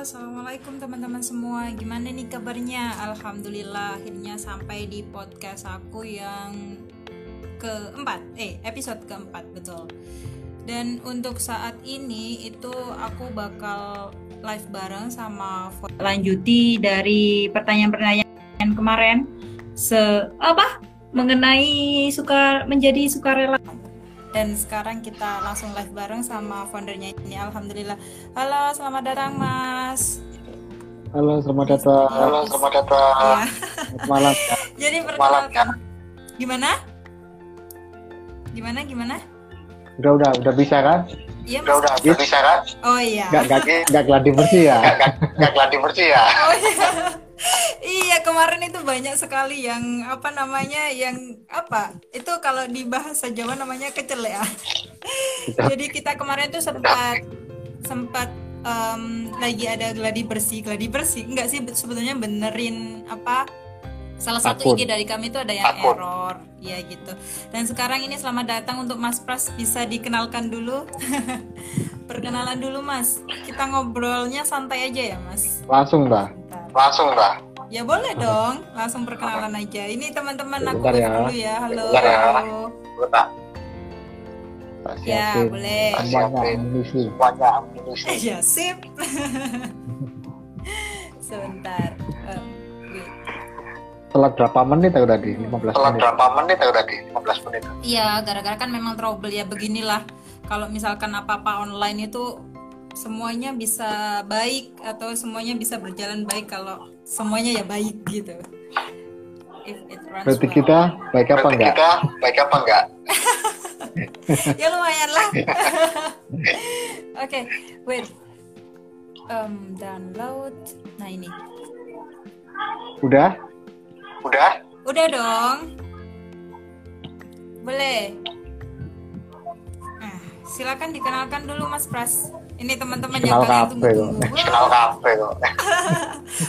Halo, assalamualaikum teman-teman semua. Gimana nih kabarnya? Alhamdulillah akhirnya sampai di podcast aku yang keempat, episode keempat, betul. Dan untuk saat ini itu aku bakal live bareng sama lanjuti dari pertanyaan-pertanyaan kemarin mengenai suka menjadi sukarela. Dan sekarang kita langsung live bareng sama foundernya ini, alhamdulillah. Halo, selamat datang Mas. Halo, selamat datang. Halo, selamat datang. Ya. Selamat malam. Jadi perkenalkan. Gimana? Udah bisa kan? Iya, udah bisa kan? Oh iya. Enggak gladi bersih ya. Enggak gladi bersih ya. Oh iya. Iya, kemarin itu banyak sekali yang itu kalau di bahasa Jawa namanya kecelek ya. Jadi kita kemarin itu sempat lagi ada gladi bersih enggak sih, sebetulnya benerin salah satu IG dari kami itu ada yang error ya gitu. Dan sekarang ini selamat datang untuk Mas Pras, bisa dikenalkan dulu. Perkenalan dulu Mas, kita ngobrolnya santai aja ya Mas. Langsung Mbak. Ya boleh dong, langsung perkenalan aja. Ini teman-teman aku dulu ya. Halo. Bentar. Ya, boleh. Banyak amunisi. Ya, sip. Sebentar. Telat berapa menit aku tadi? 15 menit. Iya, gara-gara kan memang trouble ya, beginilah. Kalau misalkan apa-apa online itu semuanya bisa baik atau semuanya bisa berjalan baik kalau semuanya ya baik gitu. Berarti kita baik apa enggak? Ya lumayan lah. Oke, wait. Download. Nah ini. Udah? Udah dong. Boleh. Nah, silakan dikenalkan dulu Mas Pras. Ini teman-teman yang kalian tunggu-tunggu. Kenal kafe kok.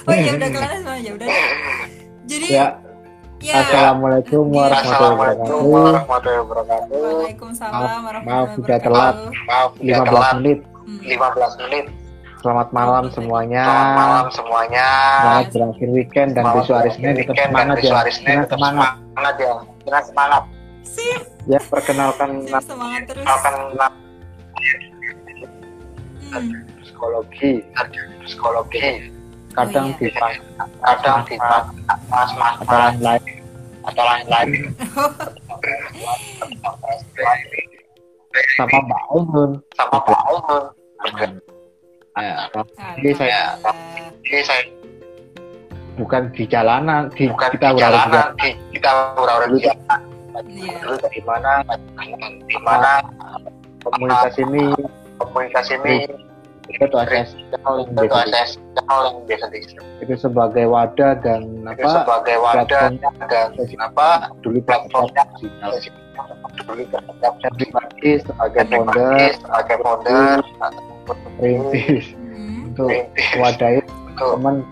Oh iya, udah kelar semua ya, udah. Jadi ya. Assalamualaikum warahmatullahi wabarakatuh. Waalaikumsalam warahmatullahi wabarakatuh. Maaf sudah telat. Maaf 15 menit. Selamat malam semuanya. Selamat berakhir weekend dan besok hari Senin tetap semangat ya. Sip. Ya, perkenalkan psikologi kadang dipas mas atau lain-lain sama Mbak Unun jadi saya bukan di jalanan, kita urut-urut gimana komunikasi ini itu SSC yang biasa diistilah. Itu sebagai wadah dan dulu platformnya sebagai founder perintis untuk wadah teman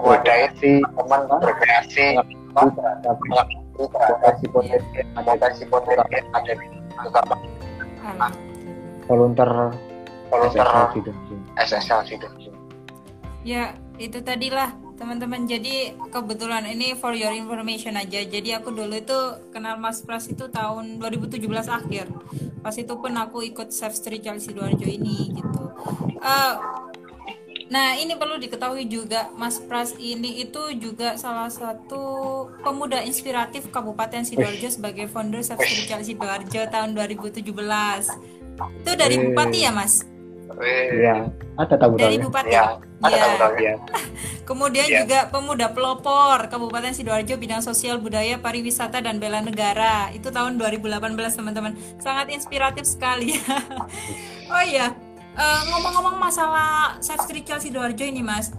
berkreasi potensi ada di volunteer SSC Sidoarjo. Ya, itu tadilah teman-teman. Jadi kebetulan ini for your information aja. Jadi aku dulu itu kenal Mas Pras itu tahun 2017 akhir. Pas itu pun aku ikut Safe Street Challenge Sidoarjo ini gitu. Nah, ini perlu diketahui juga Mas Pras ini itu juga salah satu pemuda inspiratif Kabupaten Sidoarjo sebagai founder Safe Street Challenge Sidoarjo tahun 2017. Itu dari Bupati ya, Mas? Iya, ada tamu dari Bupati. Iya. Kemudian juga pemuda pelopor Kabupaten Sidoarjo bidang sosial, budaya, pariwisata dan bela negara. Itu tahun 2018, teman-teman. Sangat inspiratif sekali. Oh iya. Ngomong-ngomong masalah Safe Street Challenge Sidoarjo ini, Mas.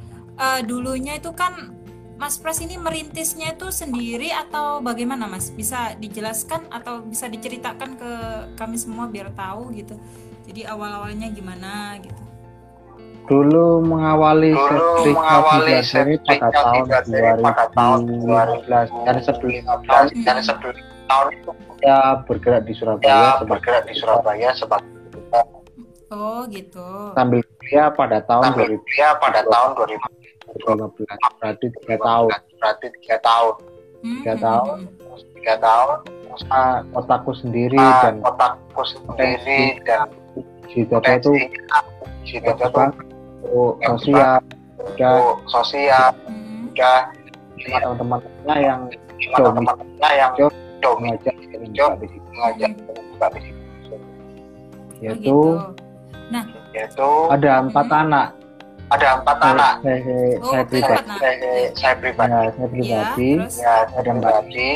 Dulunya itu kan Mas Pras ini merintisnya itu sendiri atau bagaimana, Mas? Bisa dijelaskan atau bisa diceritakan ke kami semua biar tahu gitu. Jadi awal-awalnya gimana gitu? Dulu mengawali Safe Street Challenge Sidoarjo pada tahun 2015 dan sebelum tahun itu ya bergerak di Surabaya sebagai Oh gitu. Sambil kuliah pada tahun 2015. Berarti 3 tahun. Berarti 3 tahun. 3 tahun. 3 tahun. Otakku sendiri dan Sidoarjo itu sosial udah teman-temannya yang ngajak yaitu nah ada 4 anak saya pribadi ada Mbak Adi,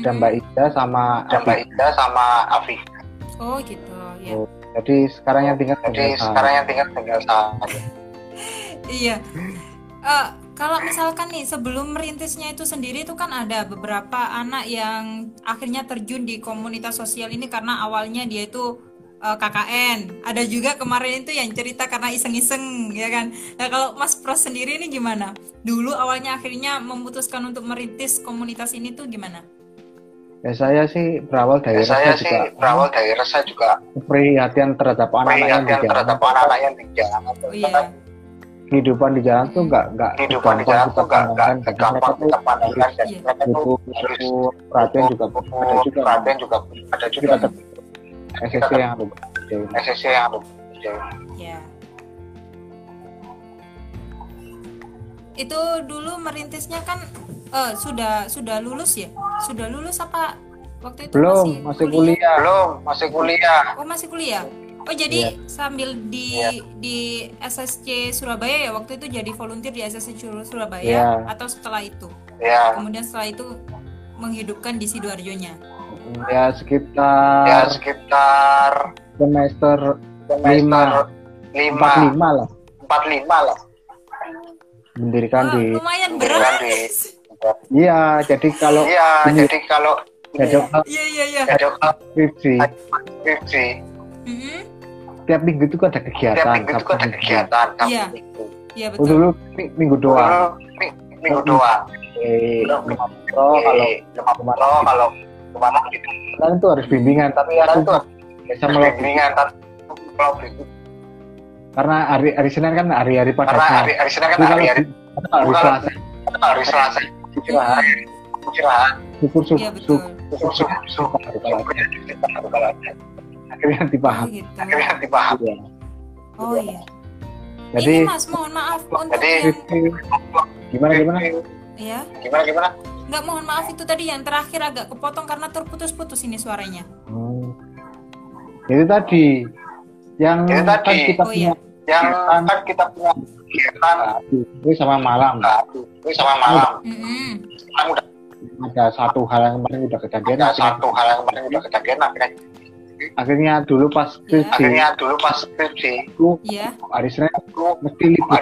ada Mbak Ida sama Afif. Oh gitu ya. Jadi sekarang yang tinggal Iya. Kalau misalkan nih sebelum merintisnya itu sendiri itu kan ada beberapa anak yang akhirnya terjun di komunitas sosial ini karena awalnya dia itu KKN. Ada juga kemarin itu yang cerita karena iseng-iseng ya kan. Nah, kalau Mas Pras sendiri ini gimana? Dulu awalnya akhirnya memutuskan untuk merintis komunitas ini tuh gimana? Ya saya sih berawal dari rasa juga prihatin terhadap anak-anak yang di jalan. Kehidupan di jalan tuh enggak gampang kita pandangkan dan perhatian juga ada juga SSC yang jauh. Itu dulu merintisnya kan sudah lulus ya? Sudah lulus apa waktu itu? Belum, masih kuliah. Oh, masih kuliah. Oh, jadi sambil di SSC Surabaya ya, waktu itu jadi volunteer di SSC Surabaya atau setelah itu? Ya. Kemudian setelah itu menghidupkan di Sidoarjonya. Ya, sekitar semester 45 lah. Mendirikan di lumayan berat. Iya, jadi kalau skripsi. Mm-hmm. Tiap minggu itu kan ada kegiatan. Iya. Iya betul. Dulu minggu doang. Kalau kemana gitu. Kan itu harus bimbingan, tapi karena hari Senin kan hari-hari padatnya. Akhirnya dipaham. Oh iya. Jadi Mas, mohon maaf untuk gimana? Iya. Gimana? Enggak, mohon maaf itu tadi yang terakhir agak kepotong karena terputus-putus ini suaranya. Jadi tadi yang kita punya kegiatan itu sama malam. Heeh. Ada satu hal yang kemarin udah kejadian akhirnya dulu pas skripsi hari Senin aku mesti libur.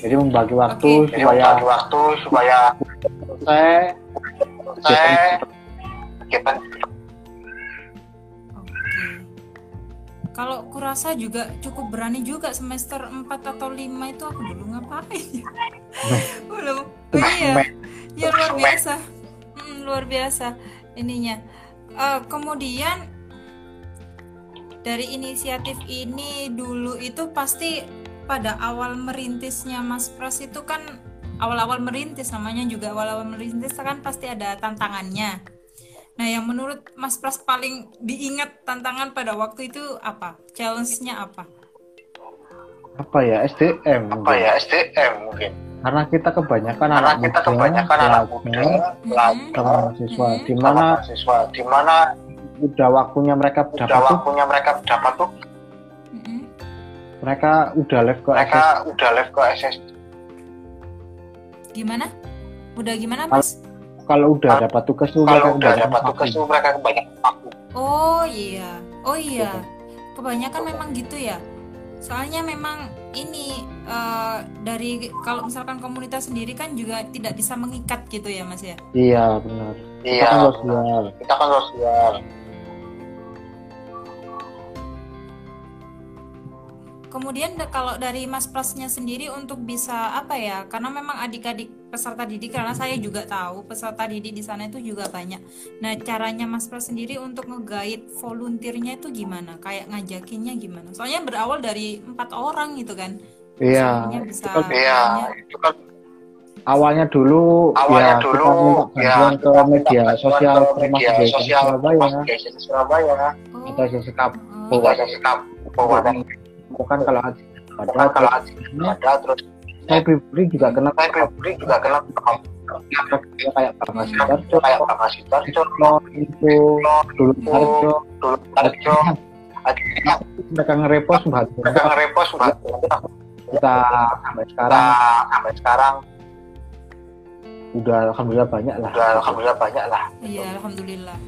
Jadi membagi waktu supaya saya kalau kurasa juga cukup berani juga semester 4 atau 5 itu aku dulu ngapain belum. Ya luar biasa ininya. Kemudian dari inisiatif ini dulu itu pasti pada awal merintisnya Mas Pras itu kan awal-awal merintis kan pasti ada tantangannya. Nah, yang menurut Mas Pras paling diingat tantangan pada waktu itu apa? Challenge-nya apa? Apa ya SDM mungkin. Karena kita kebanyakan anak muda, mahasiswa. Di mana udah waktunya mereka dapat tuh. Mereka udah left ke SSC. Gimana, Mas? Kalau udah dapat tugas tuh mereka kebanyakan aku. Oh iya. Kebanyakan memang gitu ya. Soalnya memang ini dari kalau misalkan komunitas sendiri kan juga tidak bisa mengikat gitu ya, Mas ya. Iya, benar. Kita kan sosial. Kemudian kalau dari Mas Prasnya sendiri untuk bisa apa ya, karena memang adik-adik peserta didik, karena saya juga tahu peserta didik di sana itu juga banyak. Nah, caranya Mas Pras sendiri untuk nge-guide volunteernya itu gimana? Kayak ngajakinnya gimana? Soalnya berawal dari 4 orang gitu kan. Iya. Iya, itu kan awalnya dulu ya, ke media sosial Surabaya. Kita kalau ada terus saya pribadi juga kena kayak Bang Sidoarjo dulu akhirnya mereka ngerepos kita sampai sekarang udah alhamdulillah banyak lah. Iya, alhamdulillah.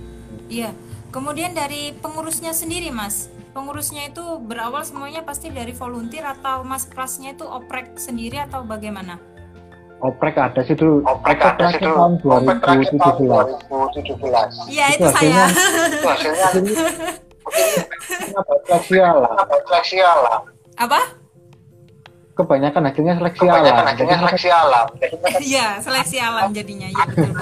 Iya. Kemudian dari pengurusnya sendiri, Mas. Pengurusnya itu berawal semuanya pasti dari volunteer atau Mas Prasnya itu oprek sendiri atau bagaimana? Oprek ada sih dulu. Tahun 2017. Iya, itu saya. Hasilnya seleksi alam. Apa? Kebanyakan hasilnya seleksi alam. Iya, seleksi alam jadinya. Iya, betul.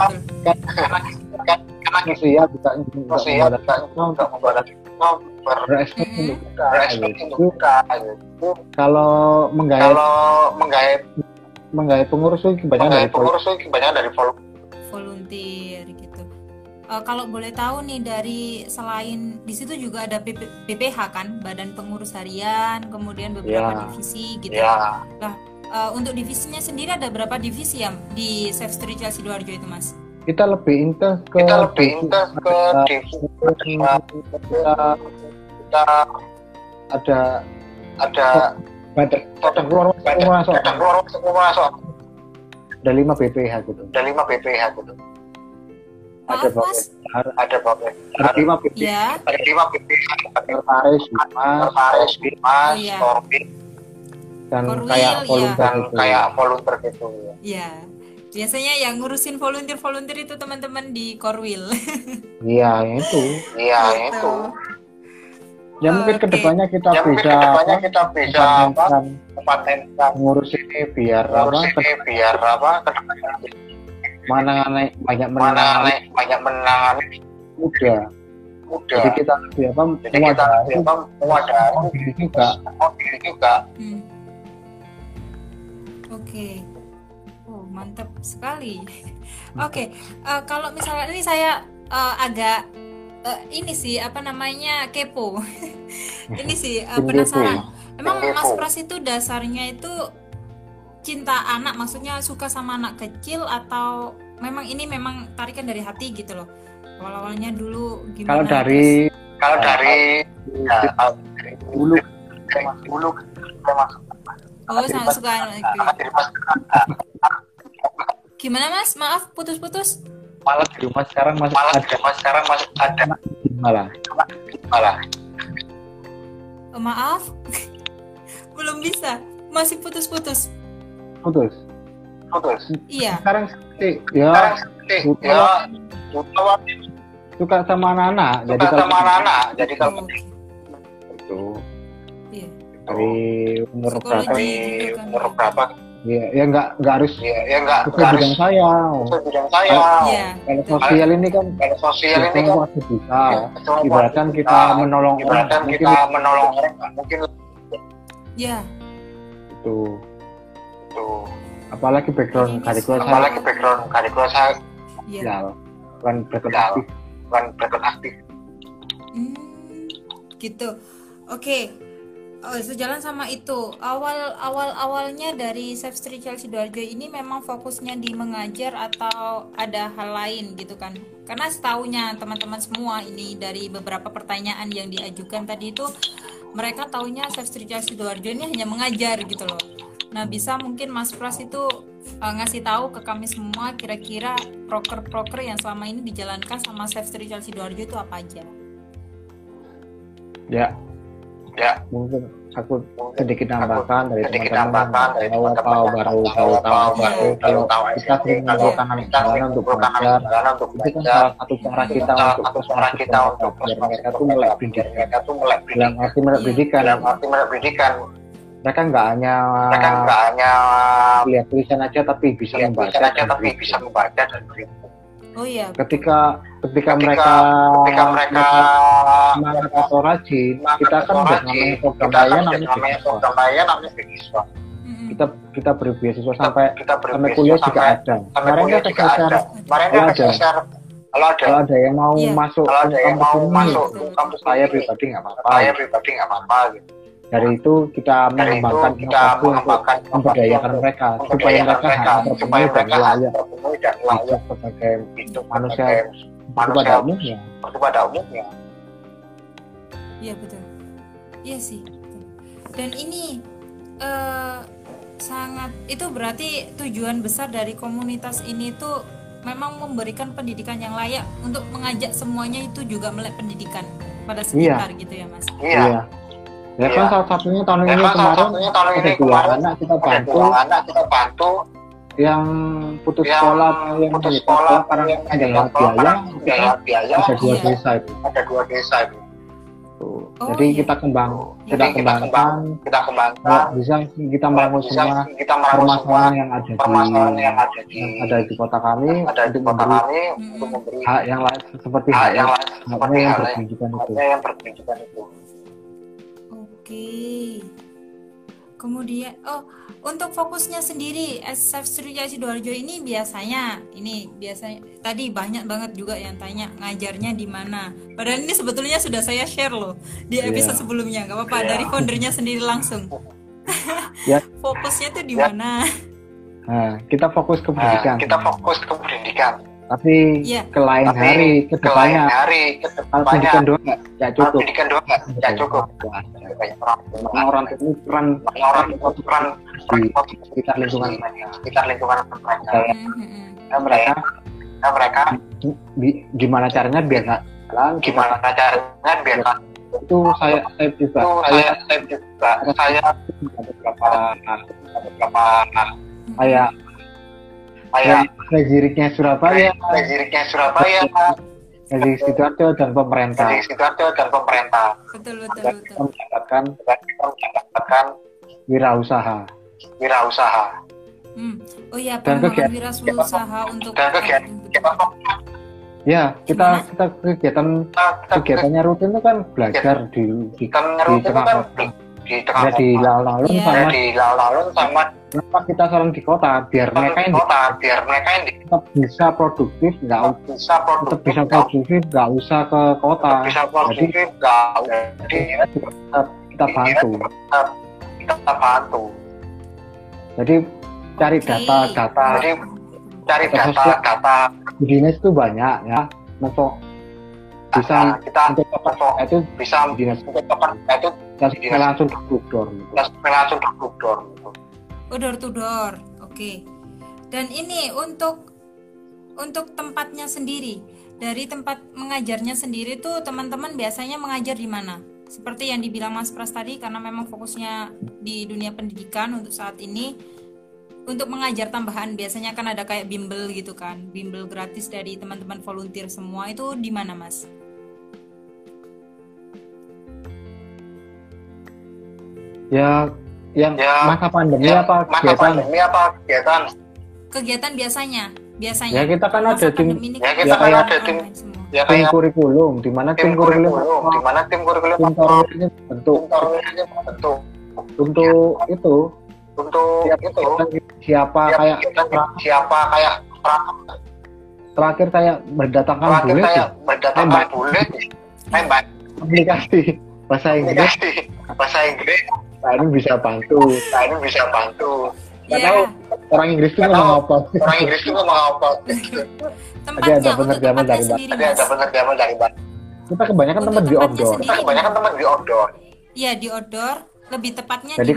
Kalau menggait pengurus itu kebanyakan dari volunteer gitu. Kalau boleh tahu nih, dari selain di situ juga ada BPH kan, Badan Pengurus Harian, kemudian beberapa divisi gitu. Nah, untuk divisinya sendiri ada berapa divisi yang di Safe Street Challenge Sidoarjo itu, Mas? Kita lebih intens ke kita ada keluar masuk. Ada 5 BPH gitu. Ada 5 BPH. Dima, Orbit. Dan kayak volunteer gitu ya. Iya. Biasanya yang ngurusin volunteer itu teman-teman di Korwil. Iya, itu. Ya mungkin kedepannya kita bisa ngurusin biar apa? Menangani banyak muda. Jadi kita muda juga. Oke. Mantap sekali. Oke. Kalau misalnya ini saya kepo. Ini sih penasaran. Emang Mas Pras itu dasarnya itu cinta anak, maksudnya suka sama anak kecil, atau memang ini memang tarikan dari hati gitu loh? Awal-awalnya dulu gimana? Kalau dari dulu sangat suka anak kecil. Gimana, Mas? Maaf, putus-putus. Malah di rumah sekarang masih ada. Malah. Maaf, belum bisa. Masih putus-putus. Putus. Iya. Sekarang suka sama anak-anak. Jadi kalau itu. Iya. Dari umur berapa? Ya enggak harus bidang saya. Kalau sosial ini kan masih bisa. Ibaratkan kita menolong orang mungkin. Ya. Itu. Apalagi background karya saya. Iya. Kan berkreatif. Gitu. Oke. Sejalan sama itu, awalnya dari Safe Street Challenge Sidoarjo ini memang fokusnya di mengajar atau ada hal lain gitu kan? Karena setahunya teman-teman semua ini dari beberapa pertanyaan yang diajukan tadi itu, mereka taunya Safe Street Challenge Sidoarjo ini hanya mengajar gitu loh. Nah, bisa mungkin Mas Pras itu ngasih tahu ke kami semua kira-kira proker-proker yang selama ini dijalankan sama Safe Street Challenge Sidoarjo itu apa aja? Ya, mungkin aku sedikit tambahkan dari teman-teman baru tahu kita sering melakukan anak-anak untuk belajar. Itu kan salah satu cara kita untuk mereka tuh melek pendidikan. Mereka nggak hanya lihat tulisan aja, tapi bisa membaca dan berhitung. Oh iya. Ketika mereka semangat atau rajin, kita kan namanya program layan, namanya beasiswa. Kita beri beasiswa sampai kuliah juga ada. Kemarin kita share. Kalau ada yang mau masuk kampus saya pribadi nggak apa-apa. Gitu. Dari itu kita mengembangkan memberdayakan mereka supaya mereka terpenuhi dan layak sebagai manusia pada umumnya. Iya betul, iya sih. Dan ini sangat, itu berarti tujuan besar dari komunitas ini itu memang memberikan pendidikan yang layak untuk mengajak semuanya itu juga melek pendidikan pada sekitar gitu ya Mas. Iya. Ya kan salah satunya tahun ini kemarin kita bantu yang putus sekolah karena kendala biaya ada dua desa itu. Jadi kita kembangkan kita permasalahan yang ada di kota kami untuk memberi hak yang lain seperti hak yang berkelanjutan itu. Oke. Kemudian untuk fokusnya sendiri Safe Street Sidoarjo ini biasanya tadi banyak banget juga yang tanya ngajarnya di mana. Padahal ini sebetulnya sudah saya share loh di episode sebelumnya, enggak apa-apa dari foundernya sendiri langsung. Fokusnya tuh di mana? Nah, kita fokus ke pendidikan. Tapi ke lain hari pendidikan doang nggak cukup. Orang-orang di sekitar lingkungan mereka gimana caranya biar nggak itu saya Surabaya, Safe Street Sidoarjo dan pemerintah. Betul. Kita mendapatkan wirausaha. Oh iya, pengembangan wirausaha untuk kegiatannya rutin itu kan belajar di tengah lalu sama kenapa kita sarang di kota biar mereka tetap bisa produktif nggak usah ke kota jadi kita bantu. Jadi cari data dinas itu banyak ya, masuk bisa kita langsung door to door. Oke. Dan ini untuk tempatnya sendiri, dari tempat mengajarnya sendiri tuh teman-teman biasanya mengajar di mana? Seperti yang dibilang Mas Pras tadi, karena memang fokusnya di dunia pendidikan untuk saat ini. Untuk mengajar tambahan biasanya kan ada kayak bimbel gitu kan, bimbel gratis dari teman-teman volunteer semua, itu di mana Mas? Masa pandemi apa kegiatan? Kegiatan biasanya. Ya kita kan ada tim kurikulum, di mana tim kurikulum bentuk. Untuk itu siapa kayak terakhir berdatangkan bulet aplikasi bahasa Inggris. Nah, ini bisa bantu. Orang Inggris itu ngomong apa? Tempatnya ada penerjemahan dari Mas. Kita kebanyakan teman di outdoor. Iya, di outdoor, lebih tepatnya di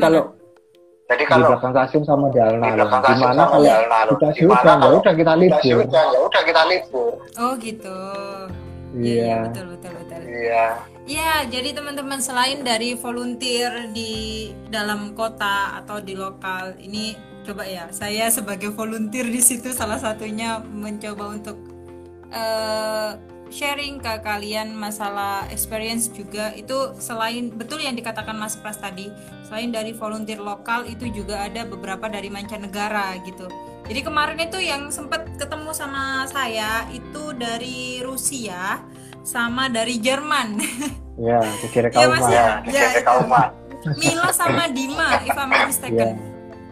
Jadi kalau di belakang stasiun sama di alun-alun. Di mana kalau kita libur. Oh, gitu. Iya, betul. Iya, jadi teman-teman selain dari volunteer di dalam kota atau di lokal ini, coba ya, saya sebagai volunteer di situ salah satunya mencoba untuk sharing ke kalian masalah experience juga. Itu selain betul yang dikatakan Mas Pras tadi, selain dari volunteer lokal itu juga ada beberapa dari mancanegara gitu. Jadi kemarin itu yang sempat ketemu sama saya itu dari Rusia sama dari Jerman. Ya, kecil kaum ya, Mila sama Dima, if I'm not mistaken.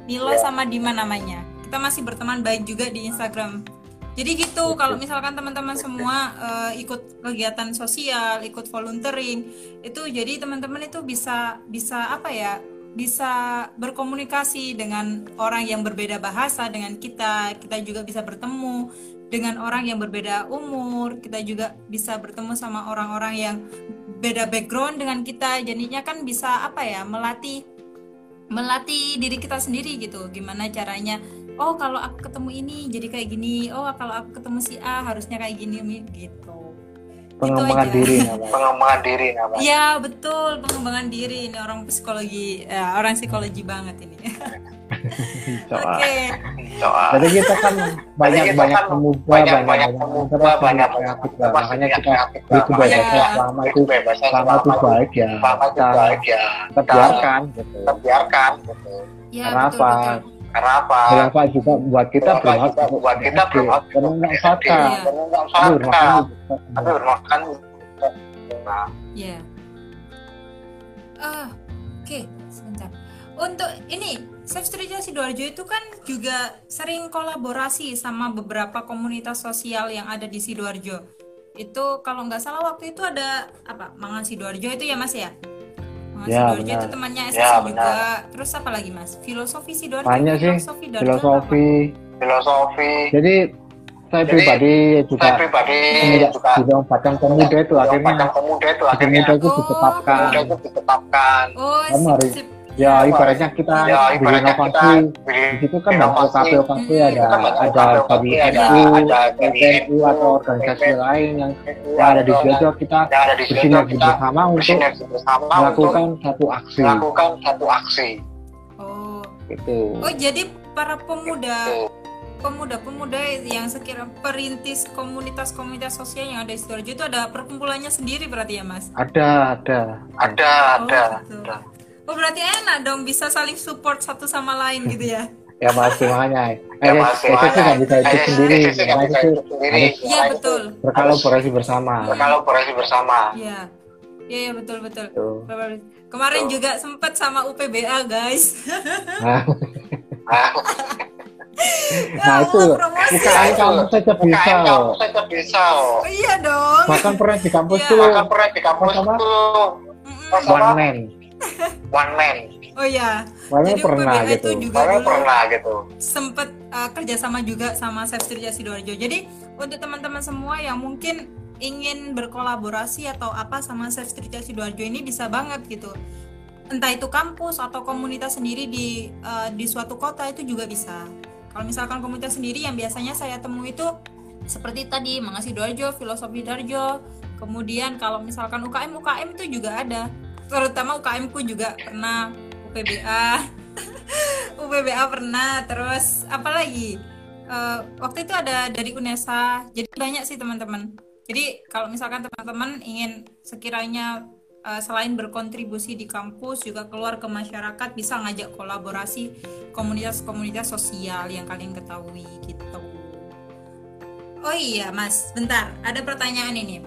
Mila sama Dima namanya. Kita masih berteman baik juga di Instagram. Jadi gitu, kalau misalkan teman-teman semua ikut kegiatan sosial, ikut volunteering, itu jadi teman-teman itu bisa apa ya? Bisa berkomunikasi dengan orang yang berbeda bahasa dengan kita. Kita juga bisa bertemu dengan orang yang berbeda umur. Kita juga bisa bertemu sama orang-orang yang beda background dengan kita. Jadinya kan bisa apa ya? melatih diri kita sendiri gitu. Gimana caranya? Oh, kalau aku ketemu ini jadi kayak gini. Oh, kalau aku ketemu si A harusnya kayak gini gitu. Pengembangan gitu diri, namanya. Iya, betul, pengembangan diri. Ini orang psikologi, orang psikologi banget ini. Oke. Jadi kita kan banyak pemuda, banyak kita. Makanya kita itu bebasnya, selama itu bebasan, selama itu baik ya. Terbiarkan gitu. Kenapa? Kenapa juga buat kita berhak menafkahkan, tapi bermakan. Ya. Oke, sebentar. Untuk ini, Safe Street Sidoarjo itu kan juga sering kolaborasi sama beberapa komunitas sosial yang ada di Sidoarjo. Itu kalau nggak salah waktu itu ada apa? Mangga Sidoarjo itu ya, Mas ya? Ya, Sidoarjo itu temannya SSC ya, juga. Benar. Terus apa lagi, Mas? Filosofi Sidoarjo. Banyak sih. Filosofi. Jadi saya pribadi juga bidang pemuda itu akhirnya itu ditetapkan. Oh, sip. Ya, ibaratnya kita itu kan bahwa kafe-kafe ada KPU atau organisasi lain yang ada di Sidoarjo, kita bersinergi bersama untuk melakukan satu aksi. Oh, gitu. Oh, jadi para pemuda yang sekiranya perintis komunitas sosial yang ada di Sidoarjo itu ada perkumpulannya sendiri berarti ya, Mas? Ada. Oh, berarti enak dong, bisa saling support satu sama lain gitu ya. Ya, Mas, makanya. Itu kan bisa itu sendiri. Iya, betul. Berkolaborasi bersama. Iya, betul. Kemarin juga sempat sama UPBA, guys. Nah, itu kamu saja bisa. Oh, iya dong. Bahkan pernah di kampus tuh. One man. Oh ya. Jadi UPBA itu juga dulu sempat kerjasama juga sama Safe Street Sidoarjo. Jadi untuk teman-teman semua yang mungkin ingin berkolaborasi atau apa sama Safe Street Sidoarjo ini bisa banget gitu. Entah itu kampus atau komunitas sendiri di suatu kota itu juga bisa. Kalau misalkan komunitas sendiri yang biasanya saya temui itu seperti tadi Mangga Sidoarjo, Filosofi Sidoarjo. Kemudian kalau misalkan UKM itu juga ada. Terutama UKM ku juga pernah, UPBA pernah, terus apalagi waktu itu ada dari UNESA. Jadi banyak sih teman-teman. Jadi kalau misalkan teman-teman ingin sekiranya selain berkontribusi di kampus juga keluar ke masyarakat, bisa ngajak kolaborasi komunitas-komunitas sosial yang kalian ketahui gitu. Oh iya, Mas, bentar, ada pertanyaan ini.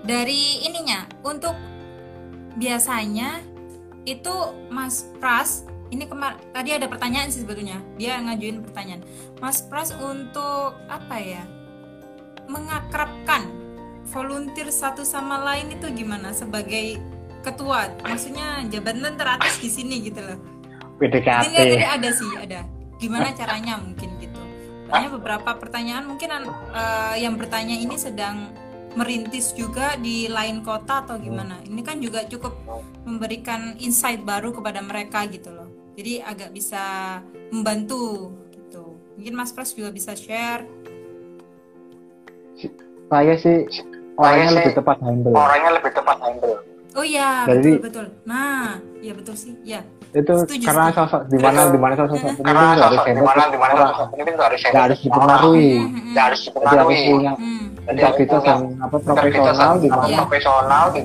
Dari ininya, untuk biasanya itu Mas Pras ini tadi ada pertanyaan sih sebetulnya, dia ngajuin pertanyaan. Mas Pras untuk apa ya, mengakrabkan volunteer satu sama lain itu gimana sebagai ketua, maksudnya jabatan teratas di sini gitu loh. PDKT. Jadi ada gimana caranya mungkin gitu. Banyak beberapa pertanyaan mungkin yang bertanya ini sedang merintis juga di lain kota atau gimana. Ini kan juga cukup memberikan insight baru kepada mereka gitu loh. Jadi agak bisa membantu gitu. Mungkin Mas Pras juga bisa share. Saya sih orangnya lebih tepat handle. Oh iya, betul. Nah, ya betul sih, ya. Itu setuju, karena sosok di mana sosok pemimpin itu harus hebat. Di mana sosok pemimpin itu harus hebat. Tidak harus dipengaruhi. Jadi harus punya profesional di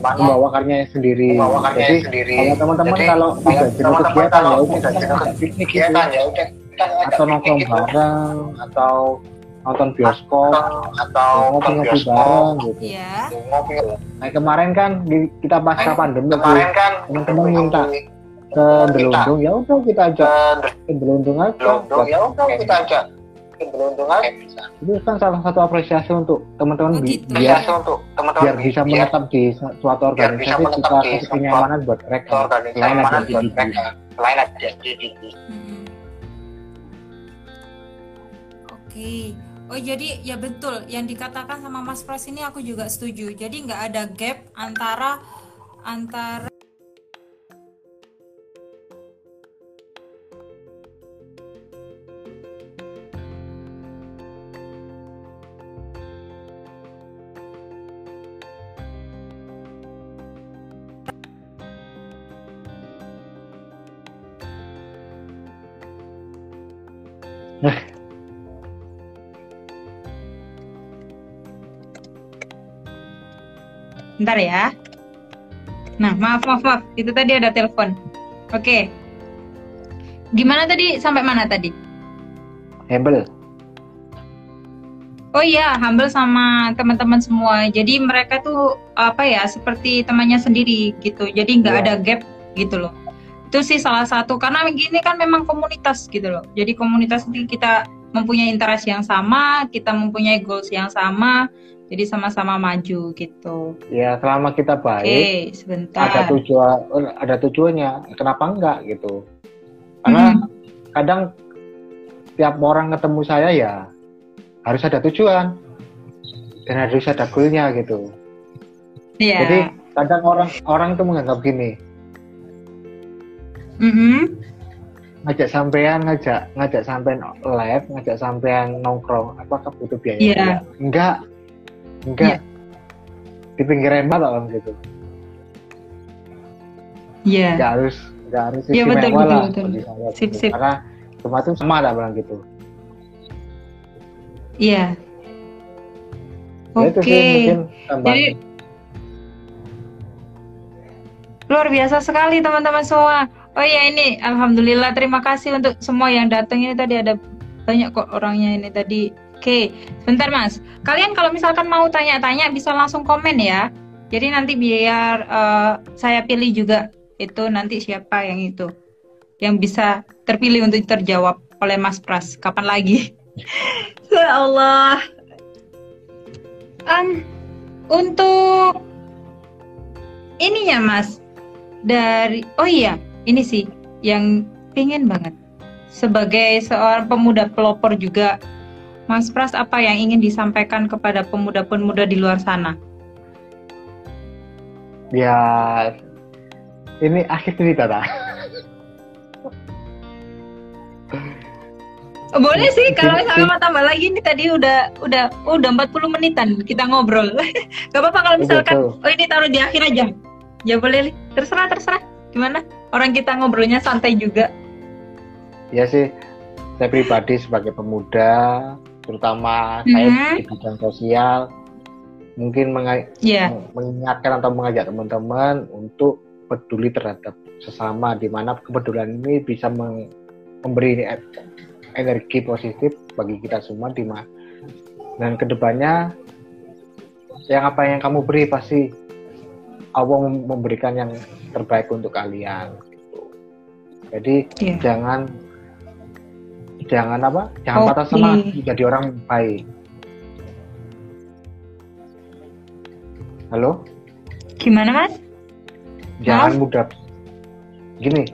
mana membawa karyanya sendiri. Jadi teman-teman kalau tidak jenuh kegiatan ya udah piknik atau nongkrong bareng atau nonton bioskop atau ngopi-ngopi bareng gitu. Iya. Nah, kemarin kan kita pasca pandemi teman-teman minta ke Belundung, ya udah kita ajak ke Belundung aja. Itu kan salah satu apresiasi untuk teman-teman biar bisa menetap di suatu organisasi, kita kasih kenyamanan buat mereka. Lain aja jadi. Oke. Oh jadi ya betul yang dikatakan sama Mas Pras ini aku juga setuju. Jadi nggak ada gap antara bentar ya. Nah, maaf. Itu tadi ada telepon. Oke. Gimana tadi? Sampai mana tadi? Humble. Oh iya, humble sama teman-teman semua. Jadi mereka tuh apa ya? Seperti temannya sendiri gitu. Jadi nggak ada gap gitu loh. Itu sih salah satu. Karena begini kan memang komunitas gitu loh. Jadi komunitas itu kita mempunyai interest yang sama, kita mempunyai goals yang sama. Jadi sama-sama maju gitu. Ya selama kita baik. Okay, sebentar. Ada tujuannya. Kenapa enggak gitu? Karena kadang tiap orang ketemu saya ya harus ada tujuan dan harus ada goalnya gitu. Yeah. Jadi kadang orang itu menganggap gini. Ngajak sampean live, ngajak sampean nongkrong. Apakah butuh biaya? Yeah. Enggak. Di pinggir empat orang gitu. Iya. Enggak harus sisi mewah lah. Sip. Karena semua itu sama ada orang gitu. Iya. Oke. Jadi luar biasa sekali teman-teman semua. Oh iya ini alhamdulillah terima kasih untuk semua yang datang ini tadi ada banyak kok orangnya ini tadi. Oke, sebentar Mas. Kalian kalau misalkan mau tanya-tanya bisa langsung komen ya. Jadi nanti biar saya pilih juga itu nanti siapa yang itu yang bisa terpilih untuk terjawab oleh Mas Pras. Kapan lagi? Ya Allah. Untuk ininya Mas dari ini sih yang pengen banget sebagai seorang pemuda pelopor juga. Mas Pras, apa yang ingin disampaikan kepada pemuda-pemuda di luar sana? Ya, ini akhir cerita, tak? Boleh sih, kalau misalnya mau tambah lagi, ini tadi udah 40 menitan kita ngobrol. Gak apa-apa kalau misalkan, ini taruh di akhir aja. Ya boleh, terserah. Gimana? Orang kita ngobrolnya santai juga. Ya sih, saya pribadi sebagai pemuda, terutama saya di bidang sosial, mungkin mengingatkan atau mengajak teman-teman untuk peduli terhadap sesama, di mana kepedulian ini bisa memberi energi positif bagi kita semua, Dima. Dan kedepannya, apa yang kamu beri pasti Allah memberikan yang terbaik untuk kalian. Gitu. Jadi Jangan patah semangat jadi orang baik. Halo? Gimana Mas? Jangan mudah. Gini,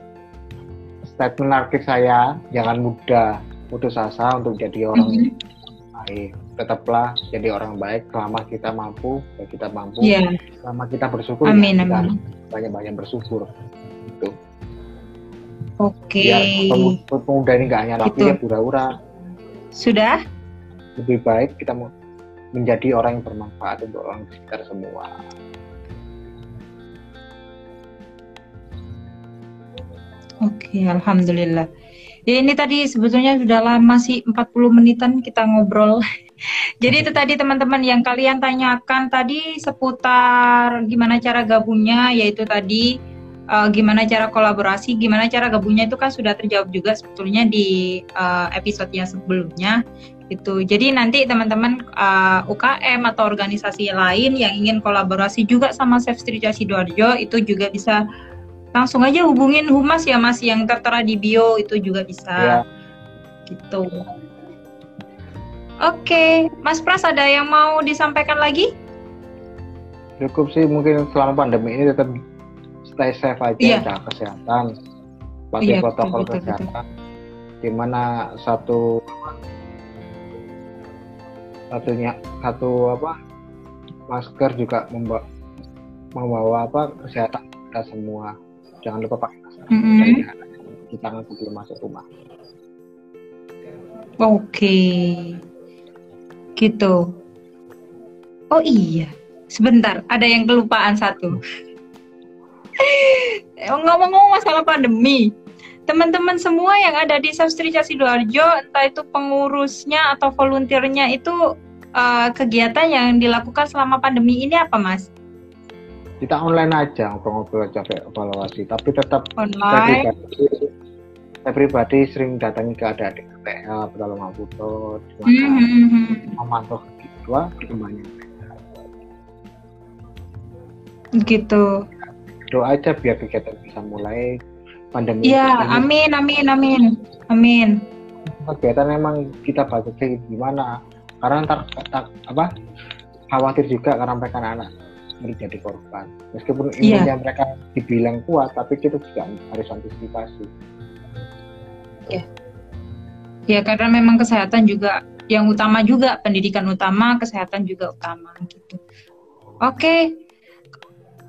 statement akhir saya, jangan mudah putus asa untuk jadi orang baik. Tetaplah jadi orang baik selama kita mampu, selama kita bersyukur. Amin. Banyak-banyak bersyukur. Gitu. Oke. Ya, pemuda ini nggak hanya laki ya pura-pura. Sudah. Lebih baik kita menjadi orang yang bermanfaat untuk orang sekitar semua. Ya, alhamdulillah. Ya, ini tadi sebetulnya sudah lama sih, 40 menitan kita ngobrol. Jadi itu tadi teman-teman yang kalian tanyakan tadi seputar gimana cara gabungnya, yaitu tadi gimana cara kolaborasi, gimana cara gabungnya itu kan sudah terjawab juga sebetulnya di episode yang sebelumnya. Itu jadi nanti teman-teman UKM atau organisasi lain yang ingin kolaborasi juga sama Safe Street Sidoarjo itu juga bisa langsung aja hubungin humas ya Mas, yang tertera di bio itu juga bisa ya. Gitu. Oke, Mas Pras ada yang mau disampaikan lagi? Cukup sih, mungkin selama pandemi ini tetap stay safe aja ya. Ada kesehatan, pakai ya, protokol betul, kesehatan, dimana satu masker juga membawa kesehatan kita semua. Jangan lupa pakai masker cuci tangan sebelum masuk rumah. Oke. Gitu. Oh iya, sebentar, ada yang kelupaan satu. Ngomong-ngomong masalah pandemi, teman-teman semua yang ada di Safe Street Sidoarjo, entah itu pengurusnya atau volunteernya itu kegiatan yang dilakukan selama pandemi ini apa Mas? Kita online aja, ngobrol-ngobrol aja evaluasi, tapi tetap online. Saya pribadi sering datangi ke adik-adik PL, Pedalaman Puto, memantau kedua perkembangan gitu. Doa aja biar kegiatan bisa mulai. Pandemi ya, amin. Kegiatan memang kita batas gimana? Karena khawatir juga karena mereka anak menjadi korban. Meskipun imunnya mereka dibilang kuat, tapi kita juga harus antisipasi. Ya, ya karena memang kesehatan juga yang utama juga, pendidikan utama, kesehatan juga utama gitu. Oke.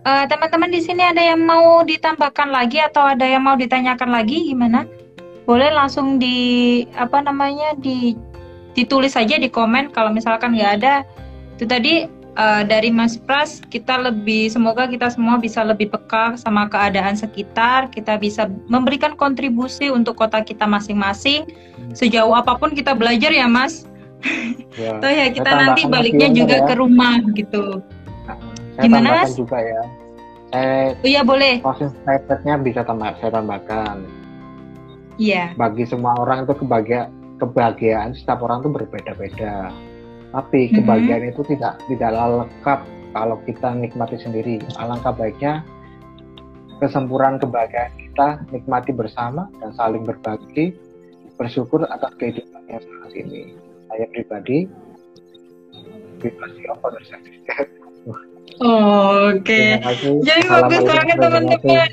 Teman-teman di sini ada yang mau ditambahkan lagi atau ada yang mau ditanyakan lagi gimana? Boleh langsung ditulis aja di komen kalau misalkan nggak ada. Itu tadi dari Mas Pras, semoga kita semua bisa lebih peka sama keadaan sekitar, kita bisa memberikan kontribusi untuk kota kita masing-masing. Sejauh apapun kita belajar ya Mas. Ya, tuh ya kita nanti baliknya juga ya. Ke rumah gitu. Saya gimana Mas? Juga ya. Iya boleh. Proses stepnya bisa saya tambahkan. Iya. Bagi semua orang itu kebahagiaan setiap orang itu berbeda-beda. Tapi kebahagiaan itu tidak lengkap kalau kita nikmati sendiri. Alangkah baiknya kesempurnaan kebahagiaan kita nikmati bersama dan saling berbagi, bersyukur atas kehidupan yang saat ini. Saya pribadi Oke. Jadi bagus banget teman-teman.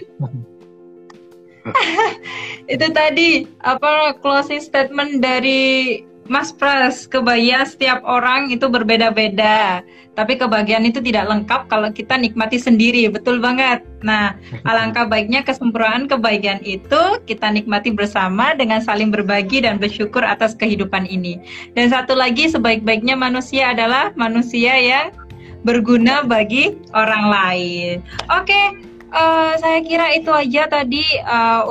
Itu tadi closing statement dari Mas Pras, kebahagiaan setiap orang itu berbeda-beda. Tapi kebahagiaan itu tidak lengkap kalau kita nikmati sendiri, betul banget. Nah, alangkah baiknya kesempurnaan kebahagiaan itu kita nikmati bersama dengan saling berbagi dan bersyukur atas kehidupan ini. Dan satu lagi, sebaik-baiknya manusia adalah manusia yang berguna bagi orang lain. Oke, saya kira itu aja tadi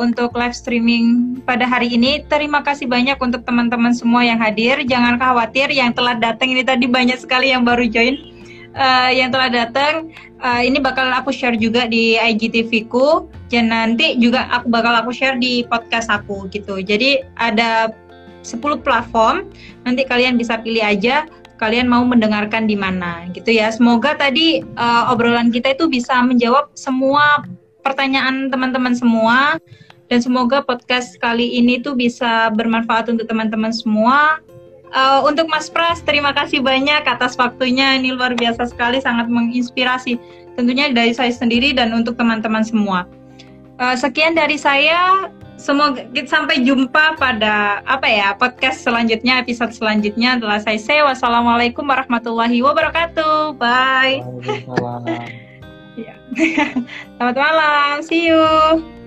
untuk live streaming pada hari ini. Terima kasih banyak untuk teman-teman semua yang hadir. Jangan khawatir yang telat datang, ini tadi banyak sekali yang baru join. Yang telah datang, ini bakal aku share juga di IGTV ku, dan nanti juga bakal aku share di podcast aku gitu. Jadi ada 10 platform, nanti kalian bisa pilih aja kalian mau mendengarkan di mana gitu ya. Semoga tadi obrolan kita itu bisa menjawab semua pertanyaan teman-teman semua, dan semoga podcast kali ini tuh bisa bermanfaat untuk teman-teman semua. Untuk Mas Pras, terima kasih banyak atas waktunya, ini luar biasa sekali, sangat menginspirasi tentunya dari saya sendiri dan untuk teman-teman semua. Sekian dari saya. Semoga kita sampai jumpa pada podcast selanjutnya, episode selanjutnya adalah saya. Wassalamualaikum warahmatullahi wabarakatuh. Bye. Selamat malam. See you.